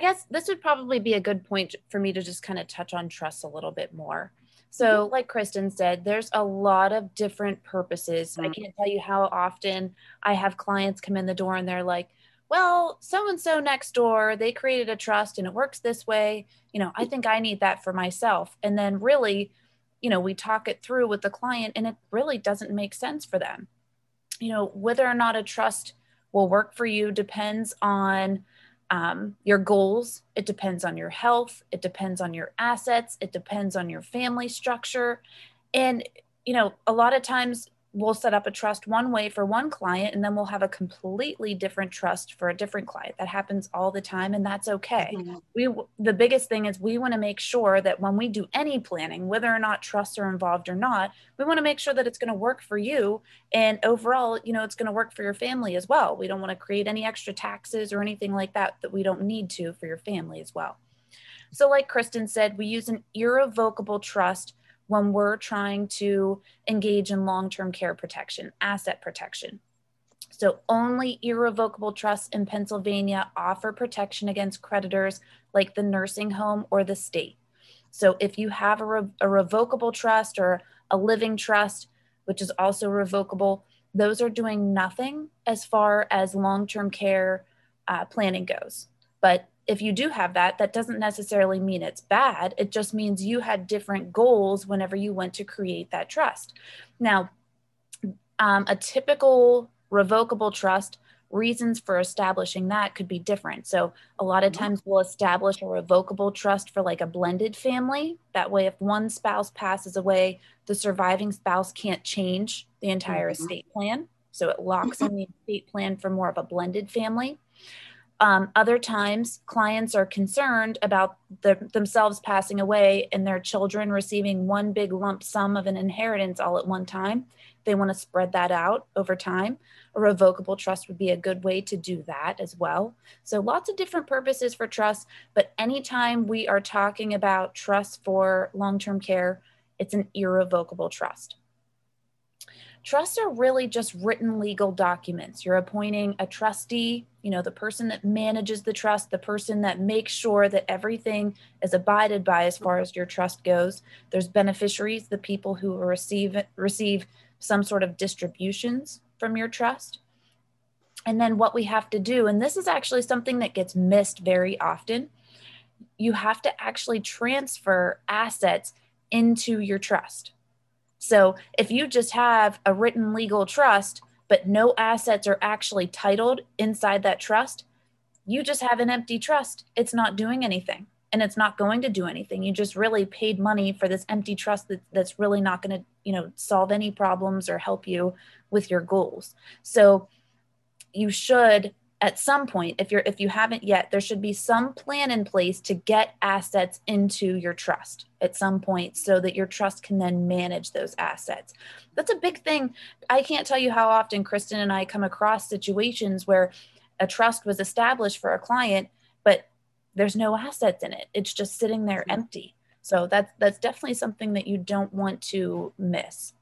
guess this would probably be a good point for me to just kind of touch on trust a little bit more. So like Kristen said, there's a lot of different purposes. I can't tell you how often I have clients come in the door and they're like, well, so-and-so next door, they created a trust and it works this way. You know, I think I need that for myself. And then really, you know, we talk it through with the client and it really doesn't make sense for them. You know, whether or not a trust will work for you depends on your goals. It depends on your health. It depends on your assets. It depends on your family structure. And, you know, a lot of times we'll set up a trust one way for one client, and then we'll have a completely different trust for a different client. That happens all the time, and that's okay. Mm-hmm. The biggest thing is we want to make sure that when we do any planning, whether or not trusts are involved or not, we want to make sure that it's going to work for you. And overall, you know, it's going to work for your family as well. We don't want to create any extra taxes or anything like that that we don't need to for your family as well. So like Kristen said, we use an irrevocable trust when we're trying to engage in long-term care protection, asset protection. So only irrevocable trusts in Pennsylvania offer protection against creditors like the nursing home or the state. So if you have a revocable trust or a living trust, which is also revocable, those are doing nothing as far as long-term care planning goes. But if you do have that, that doesn't necessarily mean it's bad. It just means you had different goals whenever you went to create that trust. Now, a typical revocable trust, reasons for establishing that could be different. So a lot of times we'll establish a revocable trust for like a blended family. That way, if one spouse passes away, the surviving spouse can't change the entire estate plan. So it locks in the estate plan for more of a blended family. Other times, clients are concerned about themselves passing away and their children receiving one big lump sum of an inheritance all at one time. They want to spread that out over time. A revocable trust would be a good way to do that as well. So lots of different purposes for trusts, but anytime we are talking about trusts for long-term care, it's an irrevocable trust. Trusts are really just written legal documents. You're appointing a trustee, you know, the person that manages the trust, the person that makes sure that everything is abided by as far as your trust goes. There's beneficiaries, the people who receive some sort of distributions from your trust. And then what we have to do, and this is actually something that gets missed very often, you have to actually transfer assets into your trust. So if you just have a written legal trust, but no assets are actually titled inside that trust, you just have an empty trust. It's not doing anything and it's not going to do anything. You just really paid money for this empty trust that's really not going to, you know, solve any problems or help you with your goals. So you should, at some point, if you haven't yet, there should be some plan in place to get assets into your trust at some point so that your trust can then manage those assets. That's a big thing. I can't tell you how often Kristen and I come across situations where a trust was established for a client, but there's no assets in it. It's just sitting there empty. So that's definitely something that you don't want to miss.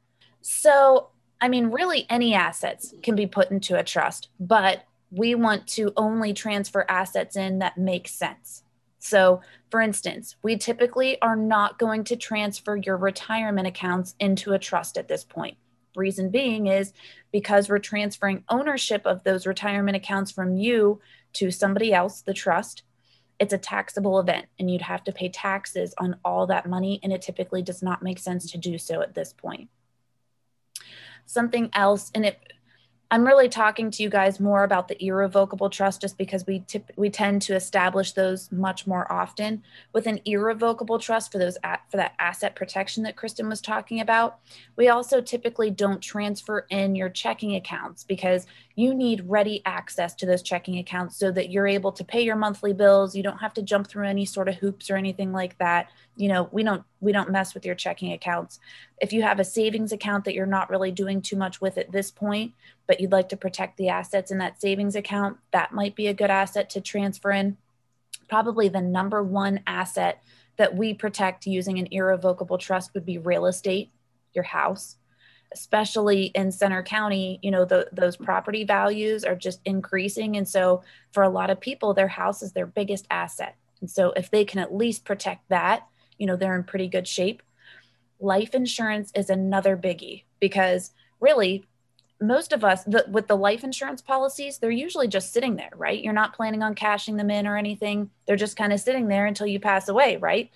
So, I mean, really any assets can be put into a trust, but we want to only transfer assets in that make sense. So for instance, we typically are not going to transfer your retirement accounts into a trust at this point. Reason being is because we're transferring ownership of those retirement accounts from you to somebody else, the trust, it's a taxable event and you'd have to pay taxes on all that money. And it typically does not make sense to do so at this point. Something else, and I'm really talking to you guys more about the irrevocable trust just because we tend to establish those much more often. With an irrevocable trust for that asset protection that Kristen was talking about, we also typically don't transfer in your checking accounts because you need ready access to those checking accounts so that you're able to pay your monthly bills. You don't have to jump through any sort of hoops or anything like that. You know, we don't mess with your checking accounts. If you have a savings account that you're not really doing too much with at this point, but you'd like to protect the assets in that savings account, that might be a good asset to transfer in. Probably the number one asset that we protect using an irrevocable trust would be real estate, your house. especially in Center County, you know, those property values are just increasing. And so for a lot of people, their house is their biggest asset. And so if they can at least protect that, you know, they're in pretty good shape. Life insurance is another biggie, because really most of us with the life insurance policies, they're usually just sitting there, right? You're not planning on cashing them in or anything. They're just kind of sitting there until you pass away, right?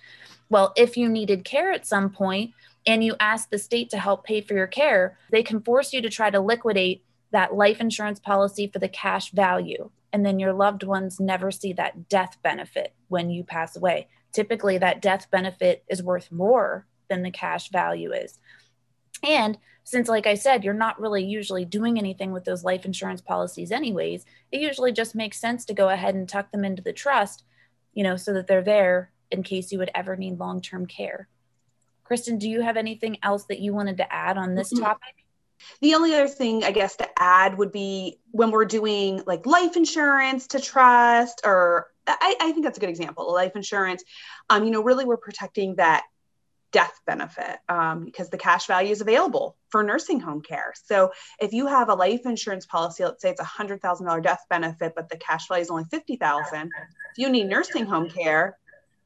Well, if you needed care at some point and you ask the state to help pay for your care, they can force you to try to liquidate that life insurance policy for the cash value. And then your loved ones never see that death benefit when you pass away. Typically, that death benefit is worth more than the cash value is. And since, like I said, you're not really usually doing anything with those life insurance policies anyways, it usually just makes sense to go ahead and tuck them into the trust, you know, so that they're there in case you would ever need long-term care. Kristen, do you have anything else that you wanted to add on this topic? The only other thing I guess to add would be when we're doing like life insurance to trust, or I think that's a good example, life insurance, you know, really we're protecting that death benefit because the cash value is available for nursing home care. So if you have a life insurance policy, let's say it's $100,000 death benefit, but the cash value is only $50,000. If you need nursing home care,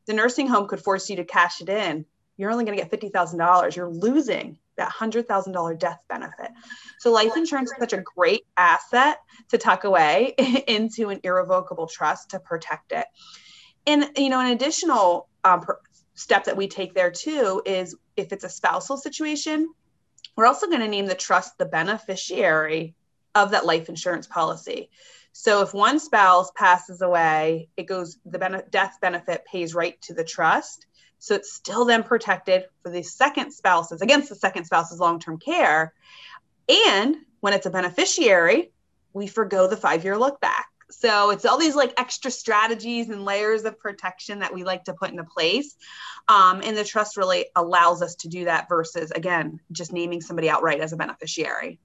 the nursing home could force you to cash it in. You're only going to get $50,000. You're losing that $100,000 death benefit. So life insurance is such a great asset to tuck away into an irrevocable trust to protect it. And, you know, an additional step that we take there too is if it's a spousal situation, we're also going to name the trust the beneficiary of that life insurance policy. So if one spouse passes away, it goes, the death benefit pays right to the trust. So it's still then protected for the second spouse's, against the second spouse's long-term care. And when it's a beneficiary, we forgo the 5-year look back. So it's all these like extra strategies and layers of protection that we like to put into place. And the trust really allows us to do that versus, again, just naming somebody outright as a beneficiary.